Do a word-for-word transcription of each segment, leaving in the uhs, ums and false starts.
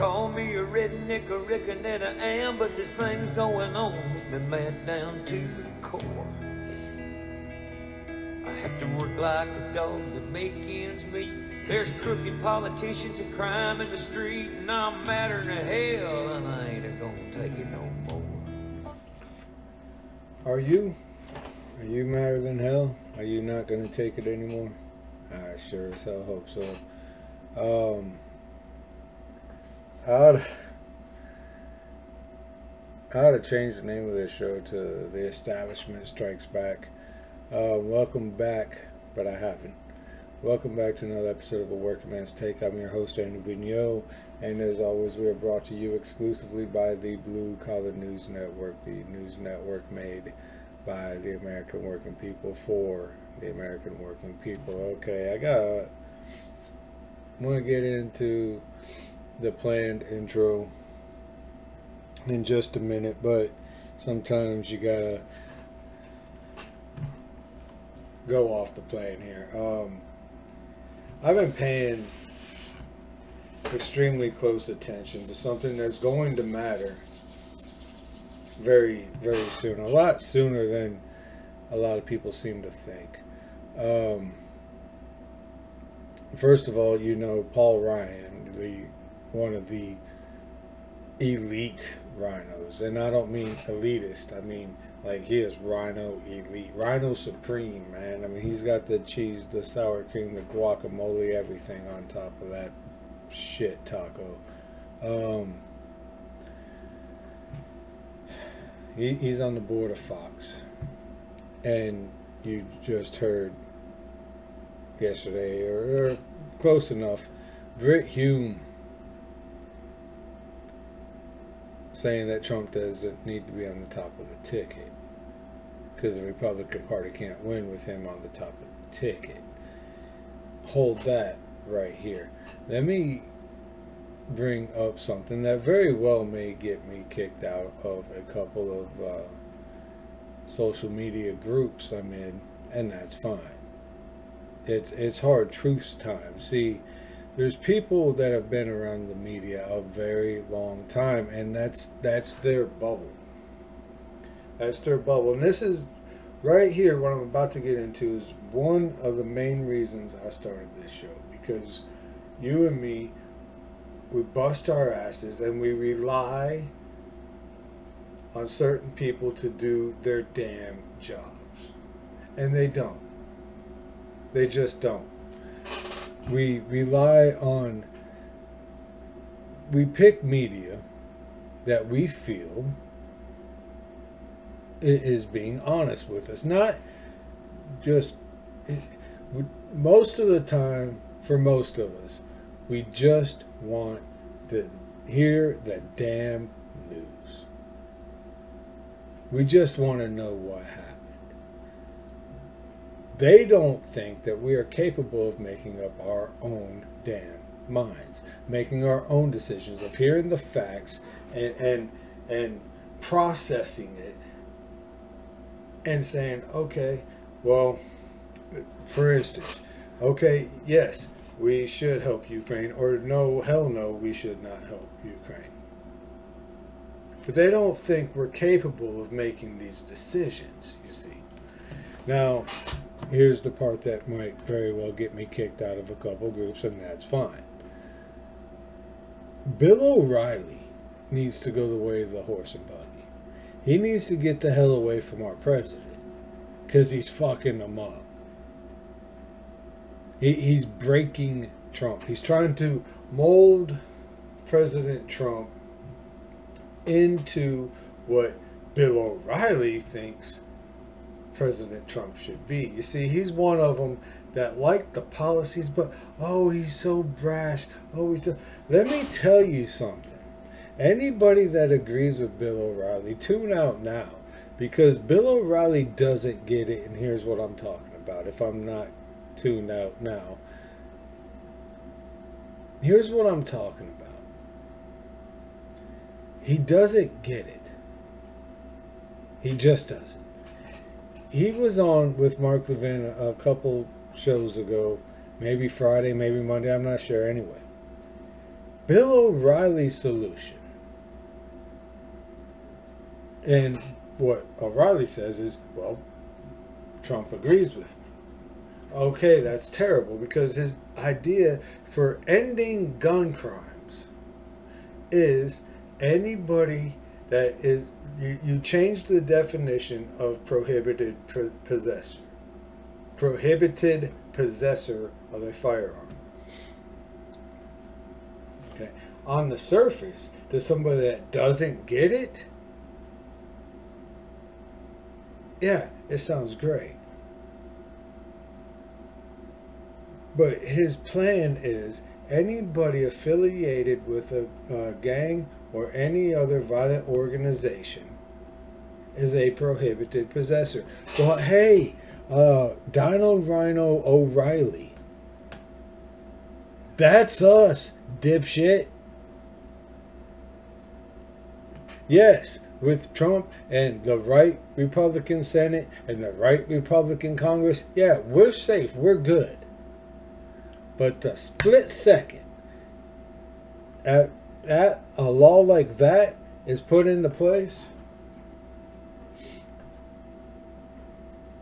Call me a redneck, I reckon that I am, but this thing's going on, make me mad down to the core. I have to work like a dog to make ends meet. There's crooked politicians and crime in the street, and I'm madder than hell, and I ain't gonna take it no more. Are you? Are you madder than hell? Are you not gonna take it anymore? I sure as hell hope so. Um... I ought, to, I ought to change the name of this show to The Establishment Strikes Back. Uh, welcome back, but I haven't. Welcome back to another episode of A Working Man's Take. I'm your host, Andrew Vigneault, and as always, we are brought to you exclusively by the Blue Collar News Network, the news network made by the American working people for the American working people. Okay, I got want to get into the planned intro in just a minute, but sometimes you gotta go off the plan here. um, I've been paying extremely close attention to something that's going to matter very, very soon, a lot sooner than a lot of people seem to think. Um, first of all, you know, Paul Ryan, the one of the elite rhinos, and I don't mean elitist, I mean like he is rhino elite, rhino supreme, man. I mean, he's got the cheese, the sour cream, the guacamole, everything on top of that shit taco. Um he, he's on the board of Fox, and you just heard yesterday, or, or close enough, Brit Hume saying that Trump doesn't need to be on the top of the ticket because the Republican Party can't win with him on the top of the ticket. Hold that right here. Let me bring up something that very well may get me kicked out of a couple of uh, social media groups I'm in, and that's fine. It's, it's hard truth's time. See, there's people that have been around the media a very long time, and that's that's their bubble. That's their bubble. And this is, right here, what I'm about to get into is one of the main reasons I started this show. Because you and me, we bust our asses and we rely on certain people to do their damn jobs. And they don't. They just don't. We rely on, we pick media that we feel is being honest with us. Not just, most of the time, for most of us, we just want to hear the damn news. We just want to know what happened. They don't think that we are capable of making up our own damn minds, making our own decisions, of hearing the facts and and and processing it and saying, okay, well, for instance, okay, yes, we should help Ukraine, or no, hell no, we should not help Ukraine. But they don't think we're capable of making these decisions, you see. Now, here's the part that might very well get me kicked out of a couple groups, and that's fine. Bill O'Reilly needs to go the way of the horse and buggy. He needs to get the hell away from our president, because he's fucking them up. He, he's breaking Trump. He's trying to mold President Trump into what Bill O'Reilly thinks President Trump should be. You see, he's one of them that like the policies, but oh, he's so brash. Oh, he's so... Let me tell you something. Anybody that agrees with Bill O'Reilly, tune out now, because Bill O'Reilly doesn't get it, and here's what I'm talking about. If I'm not tuned out now, here's what I'm talking about. He doesn't get it. He just doesn't. He was on with Mark Levin a couple shows ago, maybe Friday, maybe Monday, I'm not sure. Anyway, Bill O'Reilly's solution. And what O'Reilly says is, well, Trump agrees with me. Okay, that's terrible, because his idea for ending gun crimes is anybody that is, you, you change the definition of prohibited possessor, prohibited possessor of a firearm. Okay, on the surface, to somebody that doesn't get it, yeah, it sounds great. But his plan is anybody affiliated with a, a gang or any other violent organization is a prohibited possessor. Well, hey, uh, Donald Rhino O'Reilly, that's us, dipshit. Yes, with Trump and the right Republican Senate and the right Republican Congress, yeah, we're safe, we're good. But the split second at, at a law like that is put into place,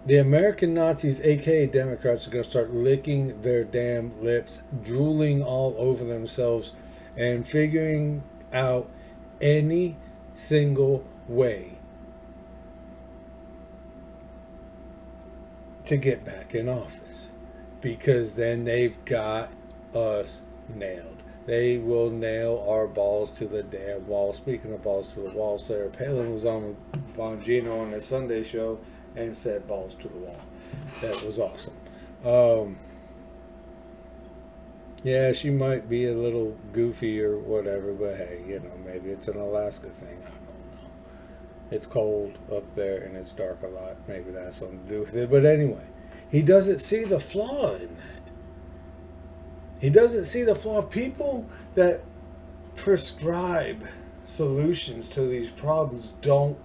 the American Nazis, aka Democrats, are going to start licking their damn lips, drooling all over themselves, and figuring out any single way to get back in office. Because then they've got us nailed. They will nail our balls to the damn wall. Speaking of balls to the wall, Sarah Palin was on Bongino on a Sunday show and said balls to the wall. That was awesome. Um, yeah, she might be a little goofy or whatever, but hey, you know, maybe it's an Alaska thing. I don't know. It's cold up there and it's dark a lot. Maybe that has something to do with it. But anyway. He doesn't see the flaw in that. He doesn't see the flaw. People that prescribe solutions to these problems don't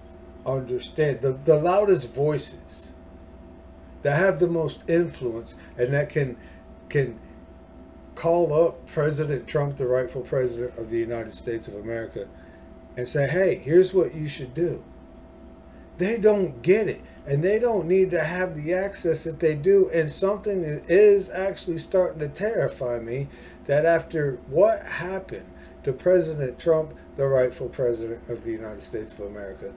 understand. The, the loudest voices that have the most influence and that can, can call up President Trump, the rightful president of the United States of America, and say, hey, here's what you should do. They don't get it. And they don't need to have the access that they do. And something that is actually starting to terrify me, that after what happened to President Trump, the rightful president of the United States of America,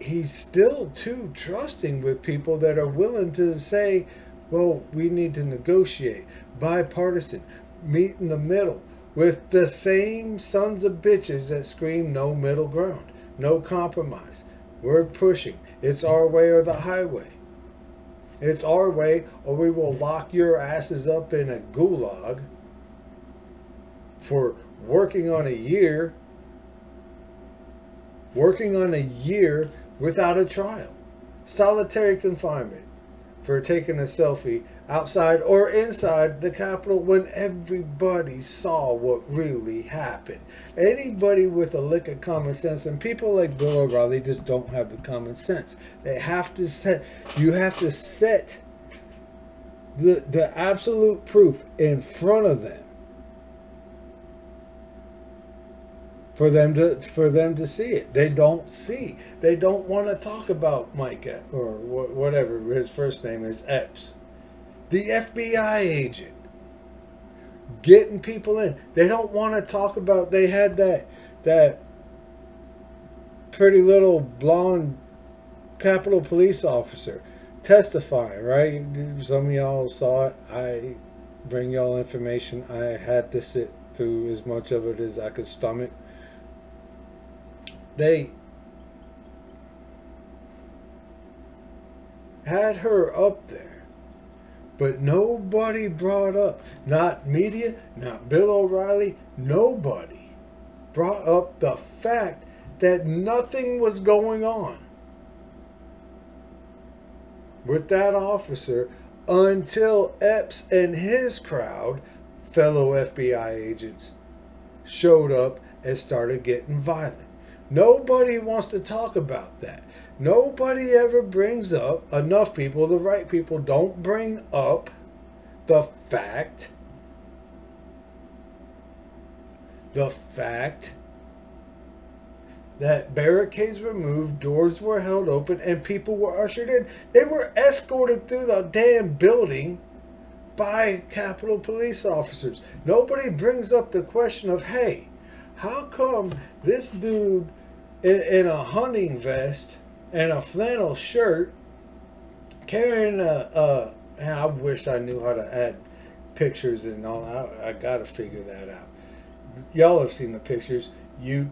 he's still too trusting with people that are willing to say, well, we need to negotiate, bipartisan, meet in the middle, with the same sons of bitches that scream no middle ground, no compromise. We're pushing. It's our way or the highway. It's our way or we will lock your asses up in a gulag for working on a year, working on a year without a trial. Solitary confinement for taking a selfie outside or inside the Capitol when everybody saw what really happened. Anybody with a lick of common sense, and people like Bill O'Reilly just don't have the common sense. They have to set, you have to set the, the absolute proof in front of them for them to, for them to see it. They don't see. They don't want to talk about Mike Epps or wh whatever his first name is, Epps. The F B I agent getting people in. They don't want to talk about, they had that that pretty little blonde Capitol police officer testifying, right? Some of y'all saw it. I bring y'all information. I had to sit through as much of it as I could stomach. They had her up there. But nobody brought up, not media, not Bill O'Reilly, nobody brought up the fact that nothing was going on with that officer until Epps and his crowd, fellow F B I agents, showed up and started getting violent. Nobody wants to talk about that. Nobody ever brings up, enough people, the right people, don't bring up the fact the fact that barricades were moved, doors were held open, and people were ushered in. They were escorted through the damn building by Capitol Police officers. Nobody brings up the question of, hey, how come this dude in, in a hunting vest and a flannel shirt carrying a, a, I wish I knew how to add pictures and all that. I, I gotta figure that out. Y'all have seen the pictures. You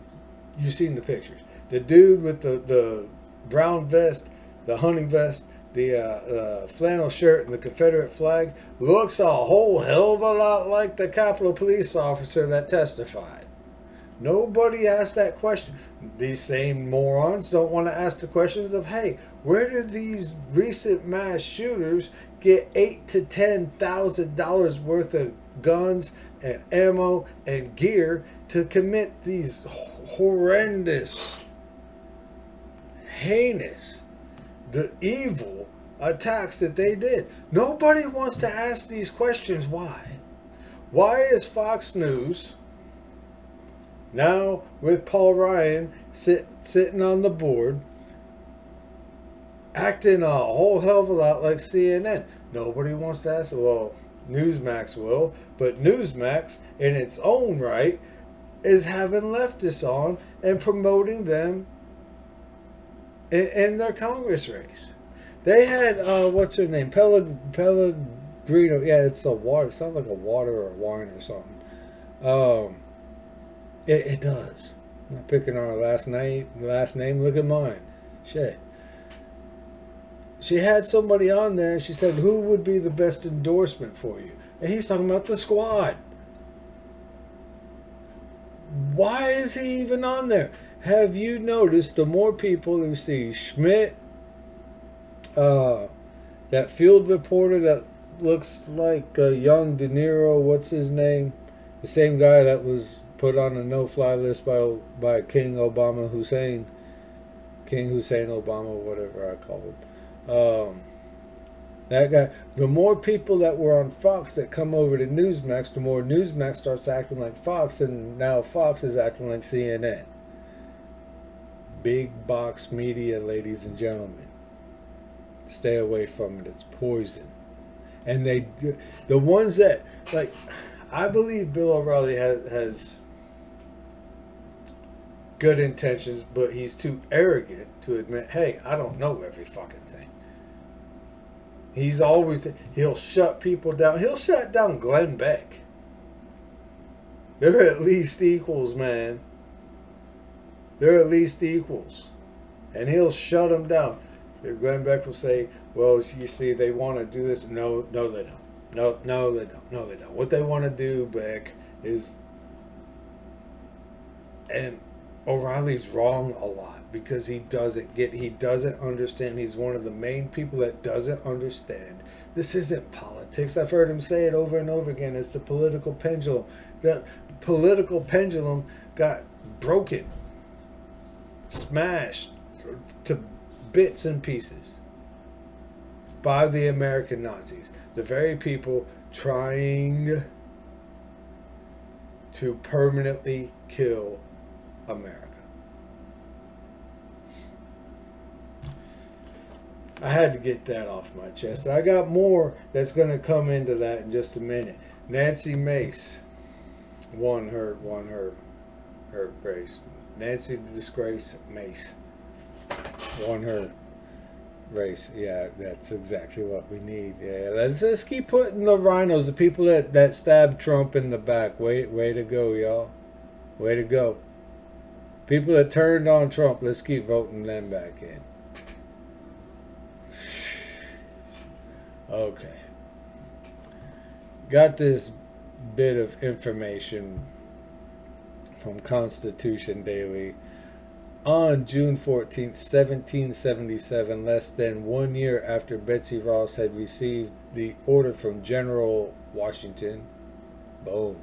You've seen the pictures. The dude with the, the brown vest, the hunting vest, the uh, uh, flannel shirt, and the Confederate flag looks a whole hell of a lot like the Capitol Police officer that testified. Nobody asked that question. These same morons don't want to ask the questions of, hey, where did these recent mass shooters get eight thousand to ten thousand dollars worth of guns and ammo and gear to commit these horrendous, heinous, the evil attacks that they did? Nobody wants to ask these questions. Why? Why is Fox News now with Paul Ryan sit, sitting on the board acting a whole hell of a lot like C N N? Nobody wants to ask. Well, Newsmax will, but Newsmax in its own right is having leftists on and promoting them in, in their Congress race. They had, uh, what's her name? Peleg- Pellegrino. Yeah, it's a water. It sounds like a water or wine or something. Um, it, it does. I'm not picking on her last name. Last name. Look at mine. Shit. She had somebody on there. And she said, "Who would be the best endorsement for you?" And he's talking about the Squad. Why is he even on there? Have you noticed the more people who see Schmidt, uh, that field reporter that looks like uh, young De Niro, what's his name? The same guy that was put on a no-fly list by by King Obama Hussein. King Hussein Obama, whatever I call him. Um, that guy. The more people that were on Fox that come over to Newsmax, the more Newsmax starts acting like Fox, and now Fox is acting like C N N. Big box media, ladies and gentlemen. Stay away from it. It's poison. And they, the ones that, like, I believe Bill O'Reilly has, has good intentions, but he's too arrogant to admit, hey, I don't know every fucking thing. He's always, he'll shut people down. He'll shut down Glenn Beck. They're at least equals, man. They're at least equals. And he'll shut them down. If Glenn Beck will say, well, you see, they want to do this. No, no, they don't. No, no, they don't. No, they don't. What they want to do, Beck, is, and O'Reilly's wrong a lot. Because he doesn't get, he doesn't understand. He's one of the main people that doesn't understand. This isn't politics. I've heard him say it over and over again. It's the political pendulum. The political pendulum got broken, smashed to bits and pieces by the American Nazis. The very people trying to permanently kill America. I had to get that off my chest. I got more that's going to come into that in just a minute. Nancy Mace won her, won her, her race. Nancy the Disgrace Mace won her race. Yeah, that's exactly what we need. Yeah, let's, let's keep putting the rhinos, the people that, that stabbed Trump in the back. Way, way to go, y'all. Way to go. People that turned on Trump, let's keep voting them back in. Okay, got this bit of information from Constitution Daily. On June fourteenth, seventeen seventy-seven, less than one year after Betsy Ross had received the order from General Washington, boom,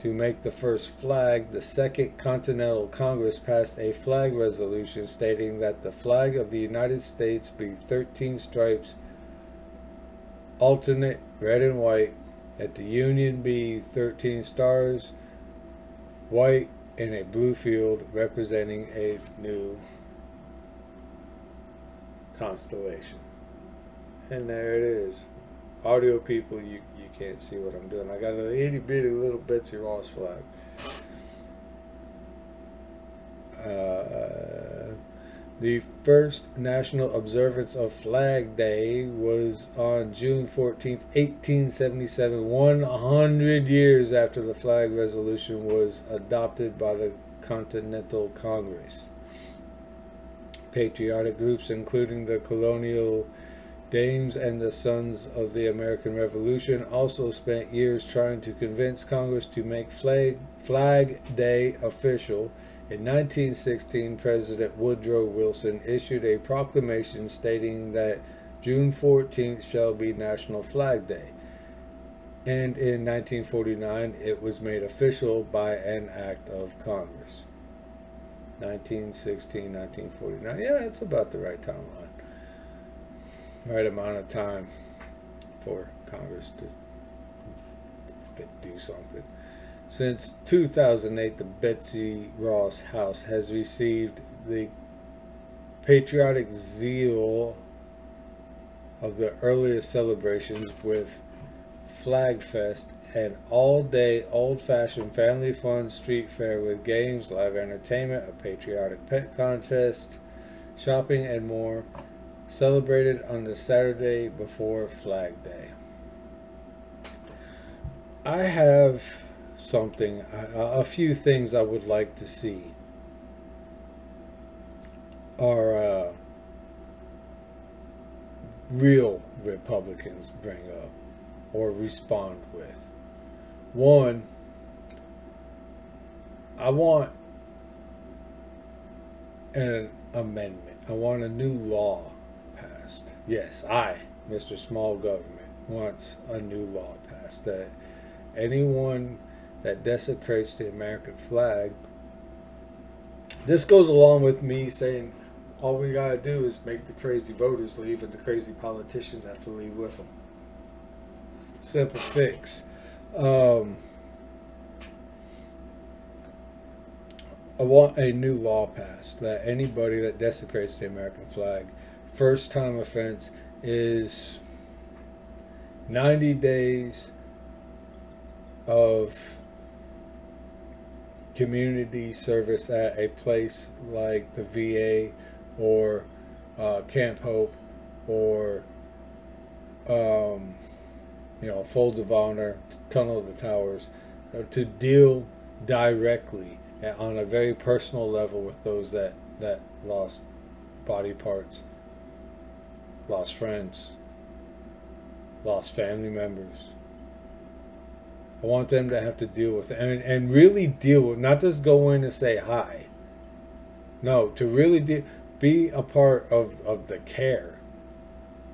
to make the first flag, the Second Continental Congress passed a flag resolution stating that the flag of the United States be thirteen stripes, alternate red and white, that the Union be thirteen stars, white in a blue field representing a new constellation. And there it is. Audio people, you, you can't see what I'm doing. I got an itty bitty little Betsy Ross flag. Uh, the first national observance of Flag Day was on June fourteenth, eighteen seventy-seven, one hundred years after the flag resolution was adopted by the Continental Congress. Patriotic groups, including the Colonial Dames and the Sons of the American Revolution, also spent years trying to convince Congress to make Flag, Flag Day official. In nineteen sixteen, President Woodrow Wilson issued a proclamation stating that June fourteenth shall be National Flag Day. And in nineteen forty-nine, it was made official by an act of Congress. nineteen sixteen, nineteen forty-nine. Yeah, that's about the right timeline. Right amount of time for Congress to do something. Since two thousand eight, the Betsy Ross House has received the patriotic zeal of the earliest celebrations with Flag Fest, an all-day, old-fashioned, family-fun street fair with games, live entertainment, a patriotic pet contest, shopping, and more, celebrated on the Saturday before Flag Day. I have... something a, a few things I would like to see are uh, real Republicans bring up or respond with. One, I want an amendment. I want a new law passed. Yes, I, Mister Small Government, wants a new law passed that anyone that desecrates the American flag. This goes along with me saying all we gotta do is make the crazy voters leave and the crazy politicians have to leave with them. Simple fix. Um, I want a new law passed that anybody that desecrates the American flag, first time offense is ninety days of community service at a place like the V A or uh, Camp Hope or um, you know, Folds of Honor, Tunnel to Towers, uh, to deal directly and on a very personal level with those that, that lost body parts, lost friends, lost family members. I want them to have to deal with it and, and really deal with, not just go in and say hi. No, to really de- be a part of, of the care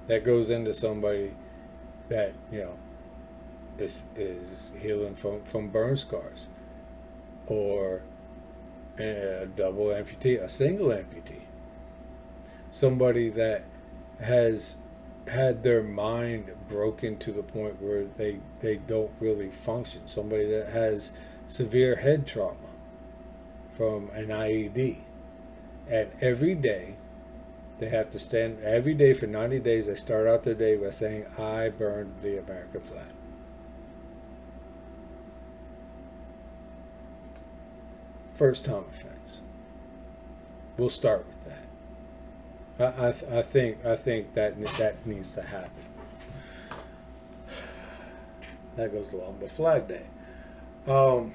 that goes into somebody that, you know, is is healing from, from burn scars or a double amputee, a single amputee. Somebody that has had their mind broken to the point where they they don't really function, somebody that has severe head trauma from an I E D, and every day they have to stand, every day for ninety days they start out their day by saying, I burned the American flag. First time offense. We'll start with that. I, I, th- I think I think that that needs to happen. That goes along with Flag Day. Um,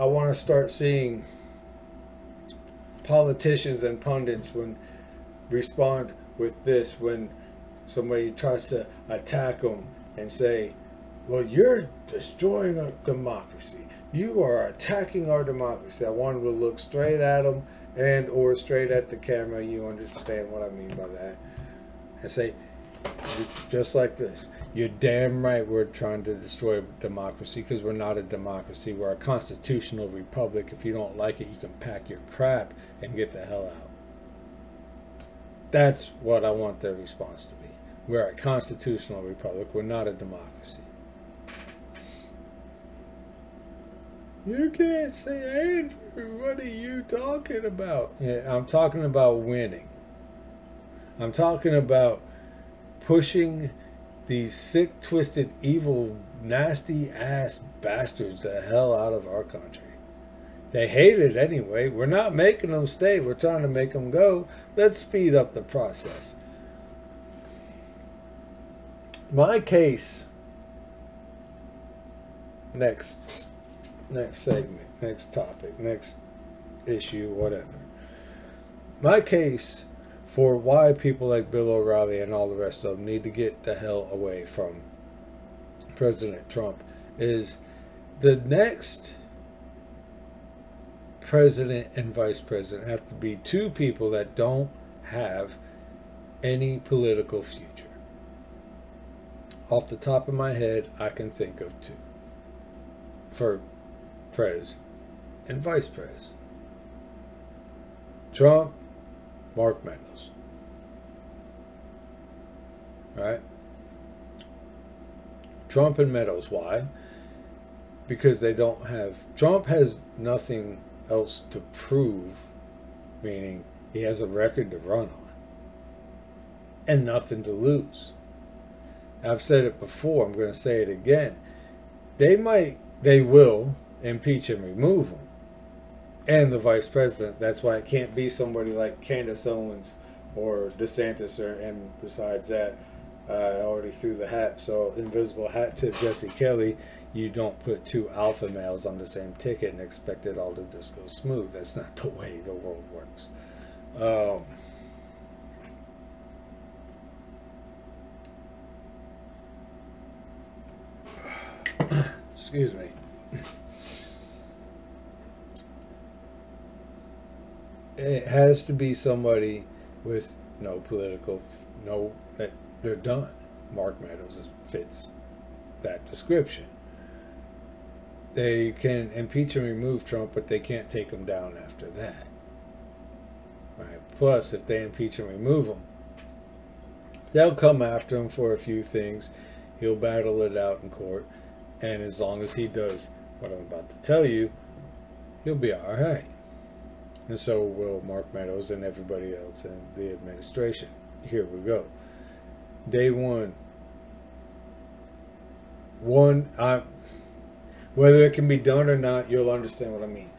I want to start seeing politicians and pundits when respond with this when somebody tries to attack them and say, "Well, you're destroying our democracy. You are attacking our democracy." I want them to look straight at them. And or straight at the camera, you understand what I mean by that. And say, just like this, you're damn right we're trying to destroy democracy, because we're not a democracy. We're a constitutional republic. If you don't like it, you can pack your crap and get the hell out. That's what I want their response to be. We're a constitutional republic. We're not a democracy. You can't say, Andrew, what are you talking about? Yeah, I'm talking about winning. I'm talking about pushing these sick, twisted, evil, nasty ass bastards the hell out of our country. They hate it anyway. We're not making them stay. We're trying to make them go. Let's speed up the process. My case, next next segment, next topic, next issue, whatever. My case for why people like Bill O'Reilly and all the rest of them need to get the hell away from President Trump is the next president and vice president have to be two people that don't have any political future. Off the top of my head, I can think of two for pres and vice pres. Trump, Mark Meadows. Right? Trump and Meadows. Why? Because they don't have... Trump has nothing else to prove, meaning he has a record to run on and nothing to lose. I've said it before, I'm going to say it again. They might, they will impeach and remove him. And the vice president. That's why it can't be somebody like Candace Owens or DeSantis, or, and besides that, I uh, already threw the hat. So invisible hat tip, Jesse Kelly. You don't put two alpha males on the same ticket and expect it all to just go smooth. That's not the way the world works. Um, Excuse me. It has to be somebody with no political, no, they're done. Mark Meadows fits that description. They can impeach and remove Trump, but they can't take him down after that. Right? Plus, if they impeach and remove him, they'll come after him for a few things. He'll battle it out in court. And as long as he does what I'm about to tell you, he'll be all right. And so will Mark Meadows and everybody else in the administration. Here we go. Day one. One, I, whether it can be done or not, you'll understand what I mean.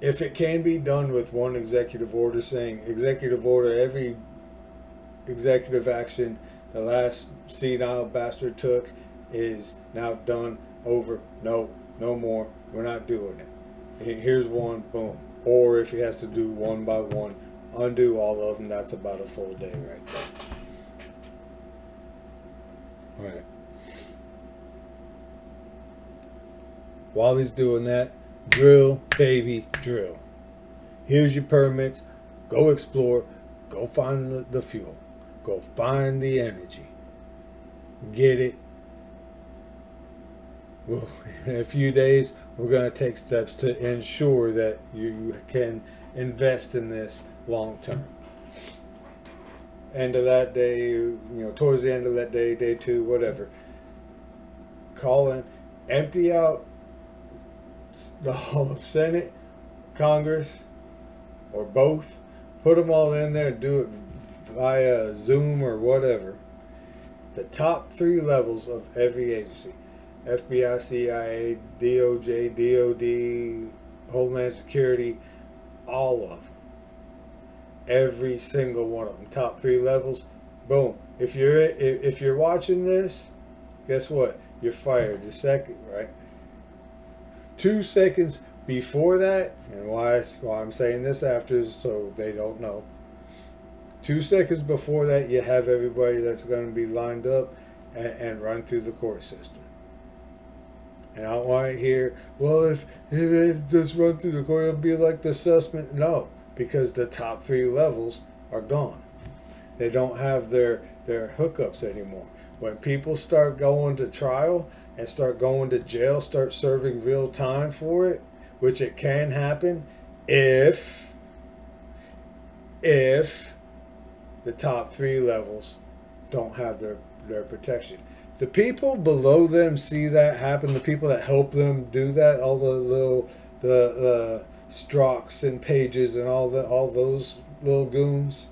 If it can be done with one executive order saying, executive order, every executive action the last senile bastard took is now done, over, no, no more, we're not doing it. Here's one, boom. Or if he has to do one by one, undo all of them, that's about a full day right there. All right. While he's doing that, drill, baby, drill. Here's your permits, go explore, go find the fuel, go find the energy, get it. Well, in a few days, we're going to take steps to ensure that you can invest in this long term. End of that day, you know, towards the end of that day, day two, whatever. Call in, empty out the whole of Senate, Congress, or both. Put them all in there, do it via Zoom or whatever. The top three levels of every agency. F B I, C I A, D O J, D O D, Homeland Security, all of them. Every single one of them. Top three levels. Boom. If you're if you're watching this, guess what? You're fired the second, right? Two seconds before that, and why, why I'm saying this after is so they don't know. Two seconds before that, you have everybody that's going to be lined up and, and run through the court system. And I don't want to hear, well, if it just run through the court, it'll be like the assessment. No, because the top three levels are gone. They don't have their, their hookups anymore. When people start going to trial and start going to jail, start serving real time for it, which it can happen if, if the top three levels don't have their, their protection. The people below them see that happen. The people that help them do that, all the little the uh, Strauchs and Pages and all the all those little goons,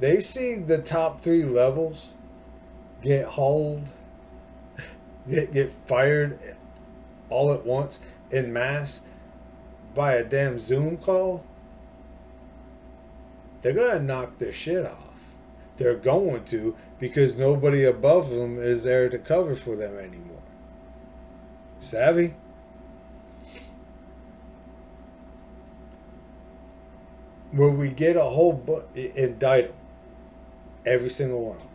they see the top three levels get hauled, get get fired all at once in mass by a damn Zoom call. They're gonna knock their shit off. They're going to, because nobody above them is there to cover for them anymore. Savvy? Where we get a whole bu- indict them, every single one of them.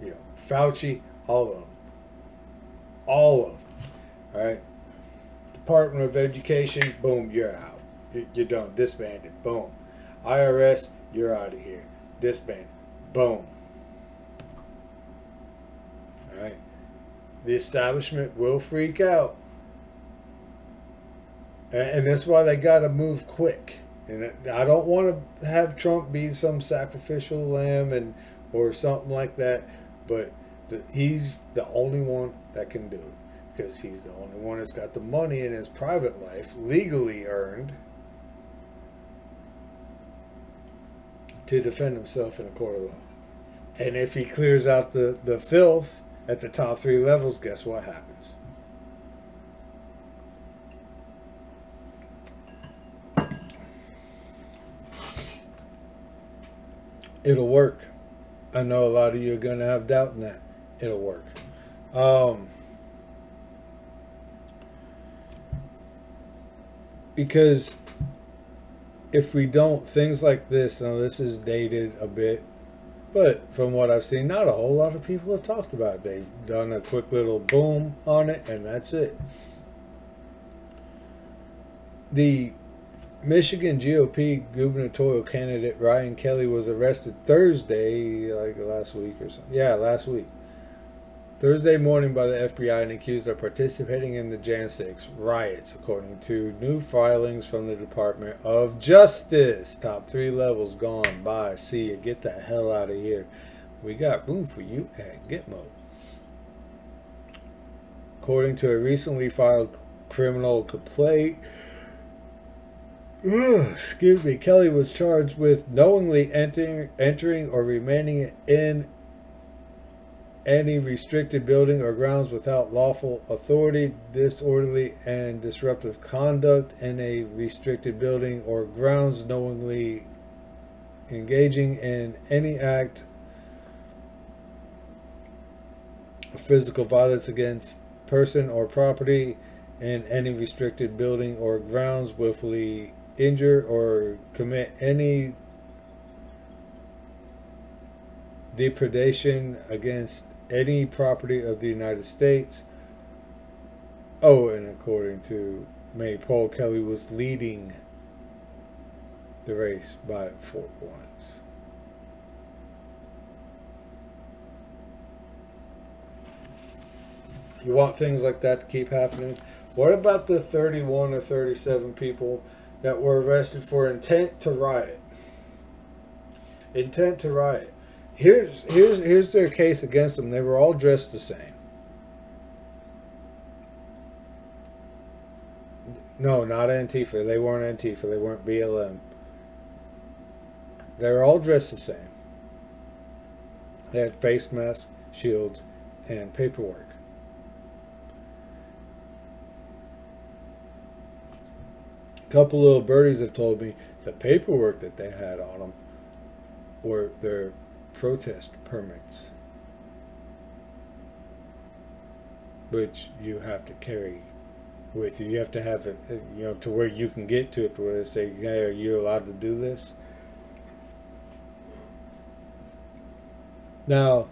You know, Fauci, all of them, all of them. All right. Department of Education, boom, you're out. You're done. Disbanded, boom. I R S, you're out of here. Disbanded, boom. Right. The establishment will freak out, and, and that's why they got to move quick. And I don't want to have Trump be some sacrificial lamb and or something like that, but the, he's the only one that can do it, because he's the only one that's got the money in his private life legally earned to defend himself in a court of law. And if he clears out the the filth at the top three levels, guess what happens? It'll work. I know a lot of you are going to have doubt in that. It'll work. Um, because if we don't, things like this, now this is dated a bit, but from what I've seen, not a whole lot of people have talked about it. They've done a quick little boom on it, and that's it. The Michigan G O P gubernatorial candidate Ryan Kelly was arrested Thursday, like last week or something. Yeah, last week. Thursday morning by the F B I, and accused of participating in the January sixth riots, according to new filings from the Department of Justice. Top three levels gone by. See you. Get the hell out of here. We got room for you at Gitmo. According to a recently filed criminal complaint, ugh, excuse me, Kelly was charged with knowingly entering, entering or remaining in any restricted building or grounds without lawful authority, disorderly and disruptive conduct in a restricted building or grounds, knowingly engaging in any act of physical violence against person or property in any restricted building or grounds, willfully injure or commit any depredation against any property of the United States. Oh, and according to May, Paul Kelly was leading the race by four points. You want things like that to keep happening? What about the thirty-one or thirty-seven people that were arrested for intent to riot? Intent to riot. Here's here's here's their case against them. They were all dressed the same. No, not Antifa. They weren't Antifa. They weren't B L M. They were all dressed the same. They had face masks, shields, and paperwork. A couple little birdies have told me the paperwork that they had on them were their protest permits, which you have to carry with you. You have to have it, you know, to where you can get to it, to where they say, hey, are you allowed to do this? Now,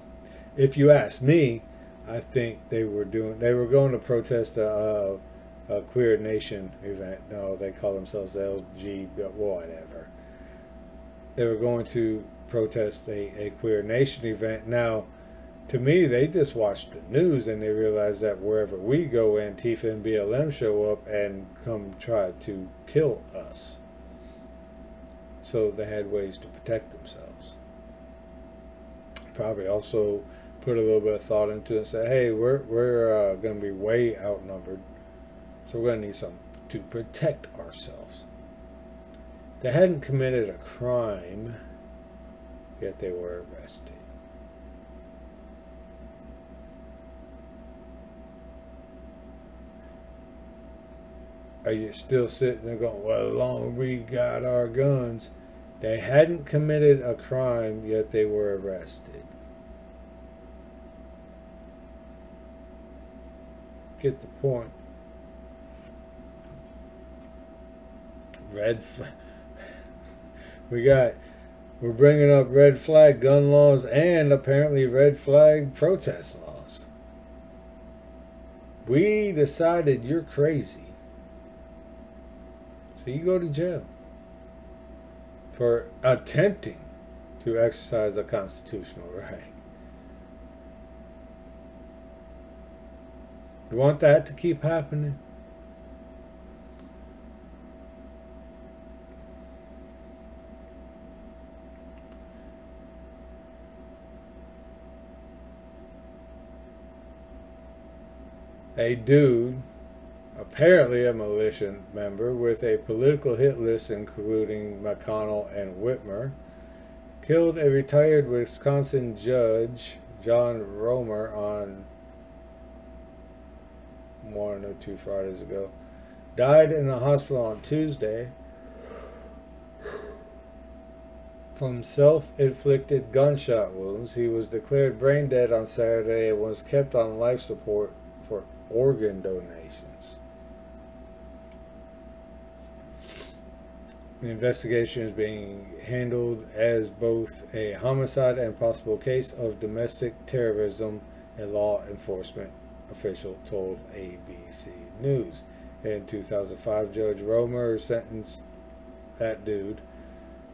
if you ask me, I think they were doing, they were going to protest a, a, a queer nation event. No, they call themselves L G, but whatever. They were going to protest a, a queer nation event. Now, to me, they just watched the news and they realized that wherever we go, Antifa and B L M show up and come try to kill us. So they had ways to protect themselves. Probably also put a little bit of thought into it and say, hey, we're we're uh, going to be way outnumbered, so we're going to need something to protect ourselves. They hadn't committed a crime, yet they were arrested. Are you still sitting there going, well, as long as we got our guns? They hadn't committed a crime, yet they were arrested. Get the point. Red flag. We got, we're bringing up red flag gun laws and apparently red flag protest laws. We decided you're crazy, so you go to jail for attempting to exercise a constitutional right. You want that to keep happening? A dude, apparently a militia member with a political hit list including McConnell and Whitmer, killed a retired Wisconsin judge, John Romer, on one or two Fridays ago. Died in the hospital on Tuesday from self-inflicted gunshot wounds. He was declared brain dead on Saturday and was kept on life support for organ donations. The investigation is being handled as both a homicide and possible case of domestic terrorism, a law enforcement official told A B C News. In two thousand five, Judge Romer sentenced that dude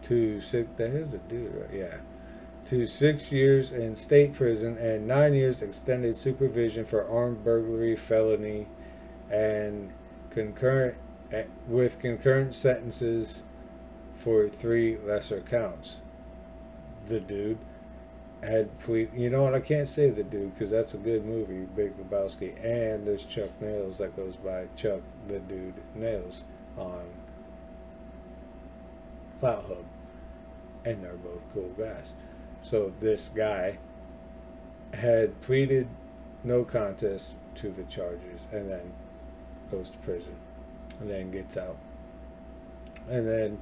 to six, that is a dude, right? Yeah, to six years in state prison and nine years extended supervision for armed burglary felony, and concurrent with concurrent sentences for three lesser counts. The dude had plead, you know what, I can't say The Dude, because that's a good movie, Big Lebowski, and there's Chuck Nails that goes by Chuck the Dude Nails on Clout Hub, and they're both cool guys. So this guy had pleaded no contest to the charges and then goes to prison and then gets out and then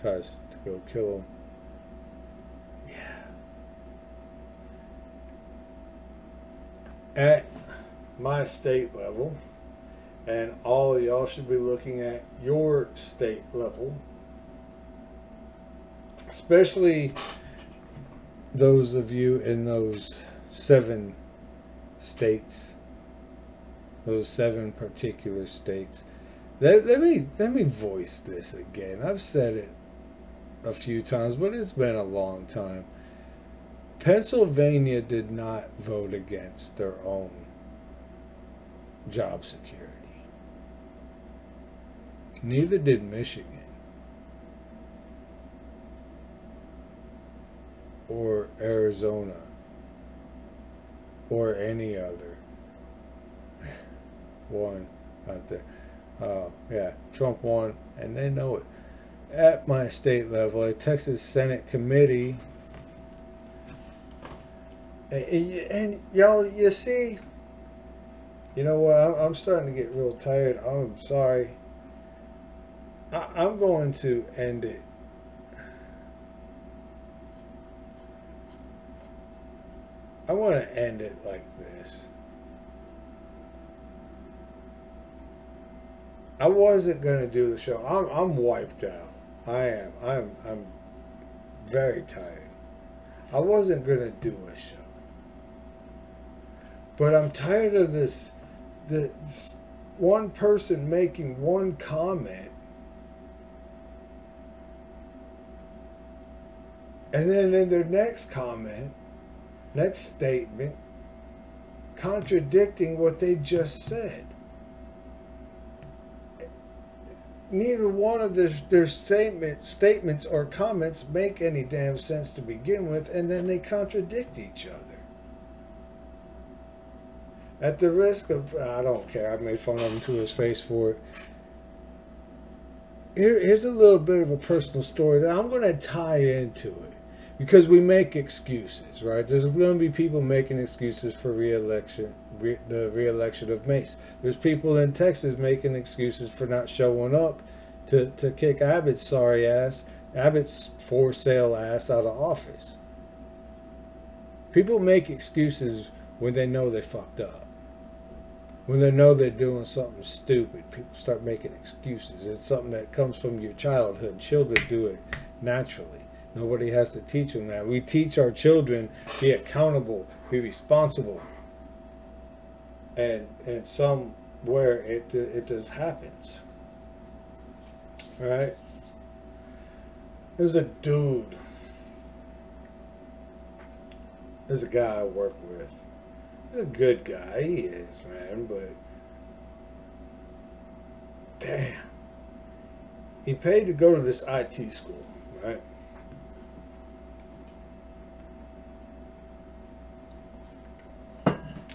tries to go kill him. At my state level, and all of y'all should be looking at your state level, especially those of you in those seven states, those seven particular states. Let, let me let me voice this again. I've said it a few times, but it's been a long time. Pennsylvania did not vote against their own job security. Neither did Michigan or Arizona or any other one out there. Uh, yeah, Trump won, and they know it. At my state level, a Texas Senate committee. And, and y'all, you see, you know what, I'm, I'm starting to get real tired. I'm sorry. I, I'm going to end it. I want to end it like this. I wasn't going to do the show. I'm, I'm wiped out. I am. I'm, I'm very tired. I wasn't going to do a show. But I'm tired of this, this one person making one comment, and then in their next comment, next statement, contradicting what they just said. Neither one of their, their statement, statements or comments make any damn sense to begin with, and then they contradict each other. At the risk of, I don't care, I made fun of him to his face for it. Here, here's a little bit of a personal story that I'm going to tie into it. Because we make excuses, right? There's going to be people making excuses for re-election, re- the re-election of Mace. There's people in Texas making excuses for not showing up to, to kick Abbott's sorry ass, Abbott's for sale ass out of office. People make excuses when they know they fucked up. When they know they're doing something stupid, people start making excuses. It's something that comes from your childhood. Children do it naturally. Nobody has to teach them that. We teach our children, be accountable, be responsible. And, and somewhere it, it just happens. Right? There's a dude. There's a guy I work with. He's a good guy. He is, man. But, damn. He paid to go to this I T school, right?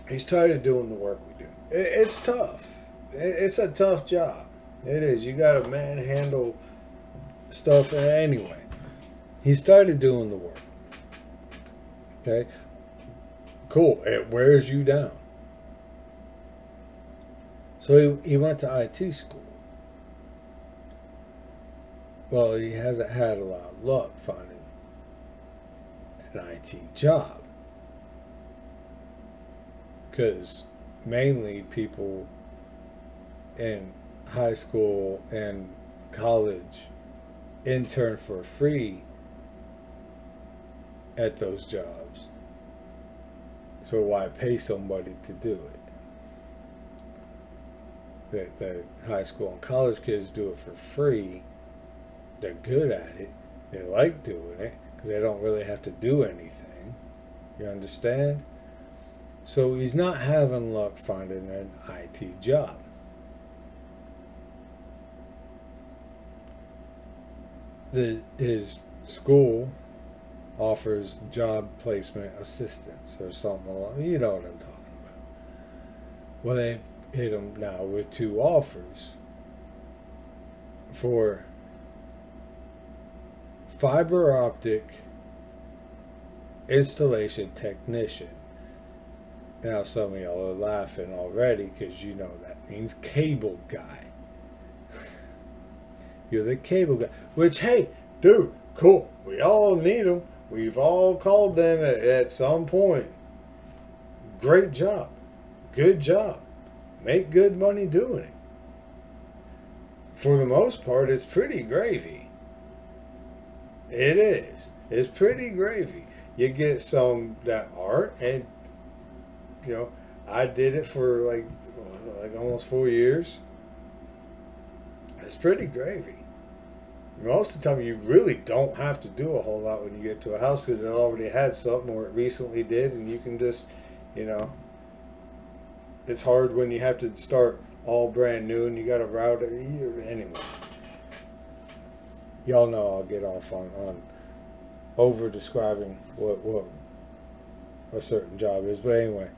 He's tired of doing the work we do. It's tough. It's a tough job. It is. You got to manhandle stuff anyway. He started doing the work. Okay? Cool. It wears you down. So he, he went to I T school. Well, he hasn't had a lot of luck finding an I T job. Because mainly people in high school and college intern for free at those jobs. So why pay somebody to do it? That the high school and college kids do it for free. They're good at it. They like doing it because they don't really have to do anything. You understand? So he's not having luck finding an I T job. The, his school offers job placement assistance or something along. You know what I'm talking about. Well, they hit him now with two offers for fiber optic installation technician. Now some of y'all are laughing already because you know that means cable guy. You're the cable guy. Which, hey, dude, cool. We all need them. We've all called them at, at some point. Great job. Good job. Make good money doing it. For the most part, it's pretty gravy. It is. It's pretty gravy. You get some that aren't, and you know, I did it for like, like almost four years. It's pretty gravy. Most of the time, you really don't have to do a whole lot when you get to a house because it already had something or it recently did, and you can just, you know, it's hard when you have to start all brand new and you got a router. Anyway, y'all know I'll get off on, on over describing what, what a certain job is, but anyway.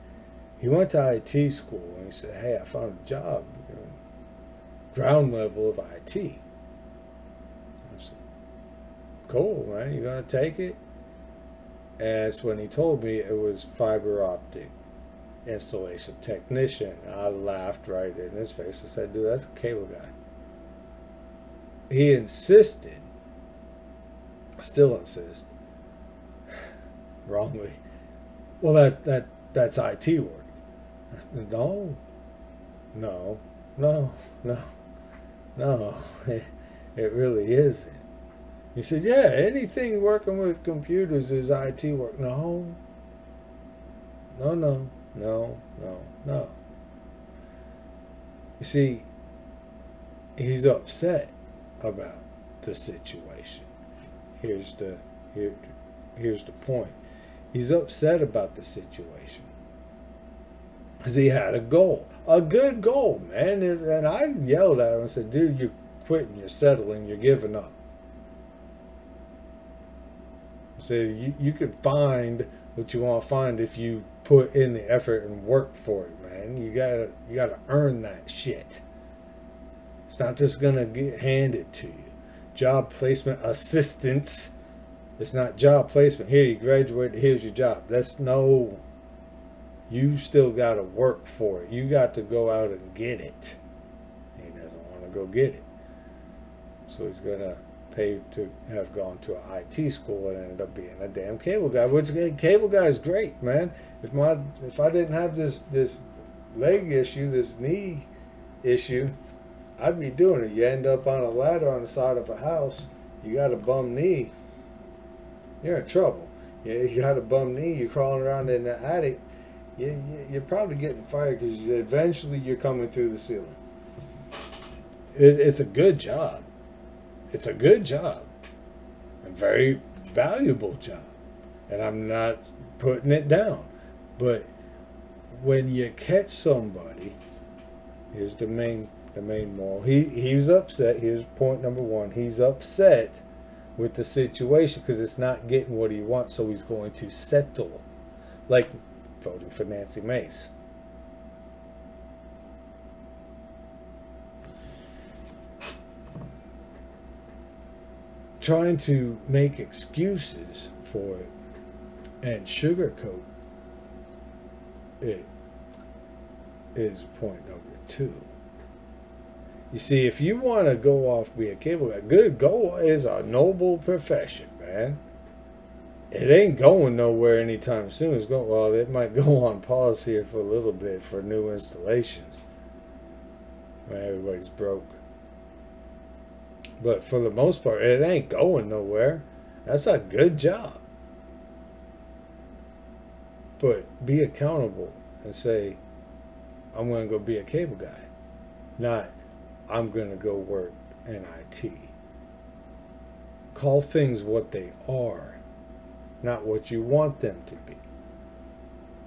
He went to I T school and he said, hey, I found a job. You know, ground level of I T. I said, cool, man. You going to take it? And that's when he told me it was fiber optic installation technician. I laughed right in his face. I said, dude, that's a cable guy. He insisted, still insists, wrongly. Well, that, that, that's I T work. No, no, no, no, no, it, it really isn't. He said, yeah, anything working with computers is I T work. No, no, no, no, no, no. You see, he's upset about the situation. Here's the, here, here's the point. He's upset about the situation because he had a goal, a good goal, man. And I yelled at him and said, dude, you're quitting, you're settling, you're giving up. I said, you, you can find what you want to find if you put in the effort and work for it, man. You gotta, you gotta earn that shit. It's not just gonna get handed to you. Job placement assistance. It's not job placement. Here, you graduated, here's your job. That's no. You still gotta work for it. You got to go out and get it. He doesn't want to go get it, so he's gonna pay to have gone to an I T school and ended up being a damn cable guy. Which cable guy is great, man. If my if I didn't have this this leg issue, this knee issue, I'd be doing it. You end up on a ladder on the side of a house. You got a bum knee, you're in trouble. Yeah, you got a bum knee. You're crawling around in the attic. Yeah, you're probably getting fired because eventually you're coming through the ceiling. It, it's a good job. It's a good job. A very valuable job. And I'm not putting it down. But when you catch somebody, here's the main the main moral. He, he was upset. Here's point number one. He's upset with the situation because it's not getting what he wants, so he's going to settle. Like voting for Nancy Mace. Trying to make excuses for it and sugarcoat it is point number two. You see, if you want to go off be a cable guy, good, go is a noble profession, man. It ain't going nowhere anytime soon. It's going, well, it might go on pause here for a little bit for new installations. I mean, everybody's broke. But for the most part, it ain't going nowhere. That's a good job. But be accountable and say, I'm going to go be a cable guy. Not, I'm going to go work in I T. Call things what they are, not what you want them to be.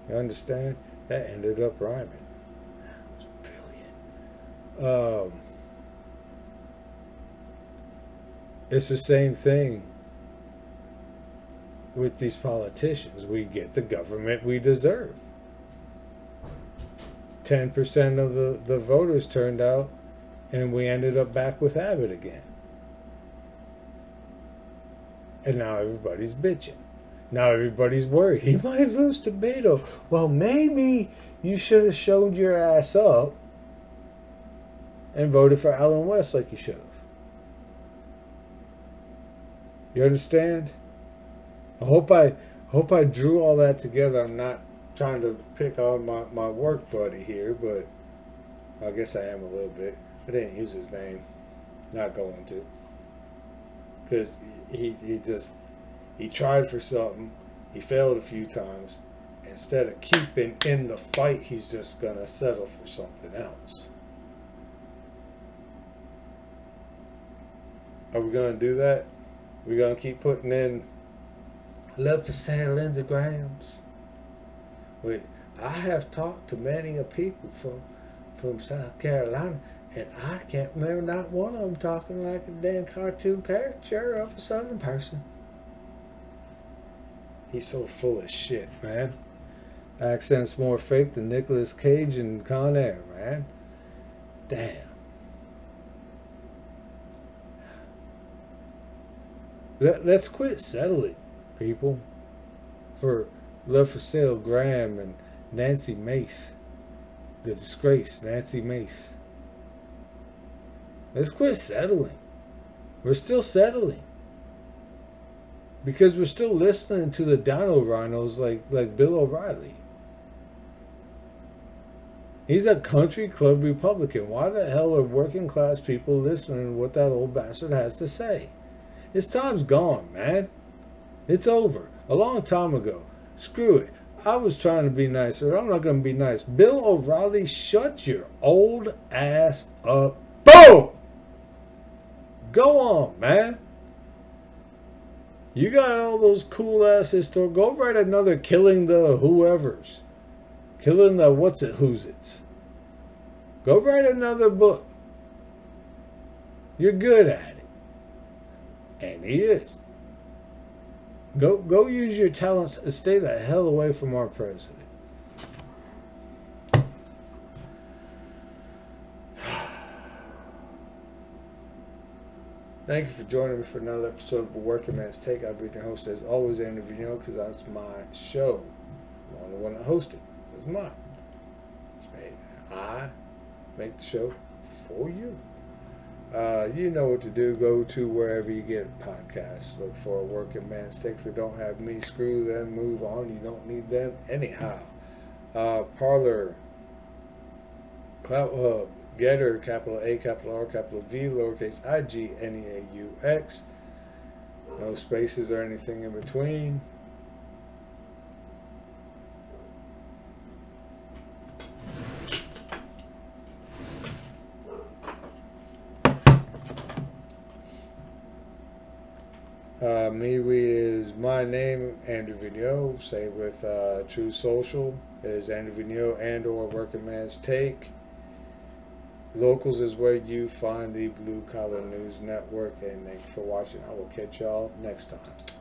You understand? That ended up rhyming. That was brilliant. Um... It's the same thing with these politicians. We get the government we deserve. ten percent of the, the voters turned out, and we ended up back with Abbott again. And now everybody's bitching. Now everybody's worried. He might lose to Beto. Well, maybe you should have showed your ass up and voted for Allen West like you should have. You understand? I hope I hope I drew all that together. I'm not trying to pick on my, my work buddy here, but I guess I am a little bit. I didn't use his name. Not going to. Because he, he just, he tried for something. He failed a few times. Instead of keeping in the fight, he's just going to settle for something else. Are we going to do that? We're going to keep putting in love for Sarah Lindsey Graham's. We, I have talked to many a people from, from South Carolina, and I can't remember not one of them talking like a damn cartoon caricature of a Southern person. He's so full of shit, man. Accent's more fake than Nicolas Cage and Con Air, man. Damn. Let's quit settling, people, for love for sale Graham and Nancy Mace, the disgrace Nancy Mace. Let's quit settling. We're still settling because we're still listening to the Dono Rhinos like like Bill O'Reilly. He's a country club Republican. Why the hell are working class people listening to what that old bastard has to say? His time's gone, man. It's over. A long time ago. Screw it. I was trying to be nice, but I'm not going to be nice. Bill O'Reilly, shut your old ass up. Boom! Go on, man. You got all those cool ass historical. Go write another Killing the Whoever's. Killing the What's It Who's It's. Go write another book. You're good at it. And he is. Go go use your talents. Stay the hell away from our president. Thank you for joining me for another episode of A Working Man's Take. I've been your host, as always, Andrew Vigneault, because that's my show. I'm the only one that hosted. It's mine. I make the show for you. Uh, you know what to do. Go to wherever you get podcasts. Look for A Working Man's Take. If they don't have me, screw them. Move on. You don't need them anyhow. Uh, Parler, Clout Hub, Getter, capital A, capital R, capital V, lowercase I, G, N, E, A, U, X. No spaces or anything in between. Uh, Me We is my name, Andrew Vigneault. Same with uh, True Social is Andrew Vigneault and or Working Man's Take. Locals is where you find the Blue Collar News Network, and thanks for watching. I will catch y'all next time.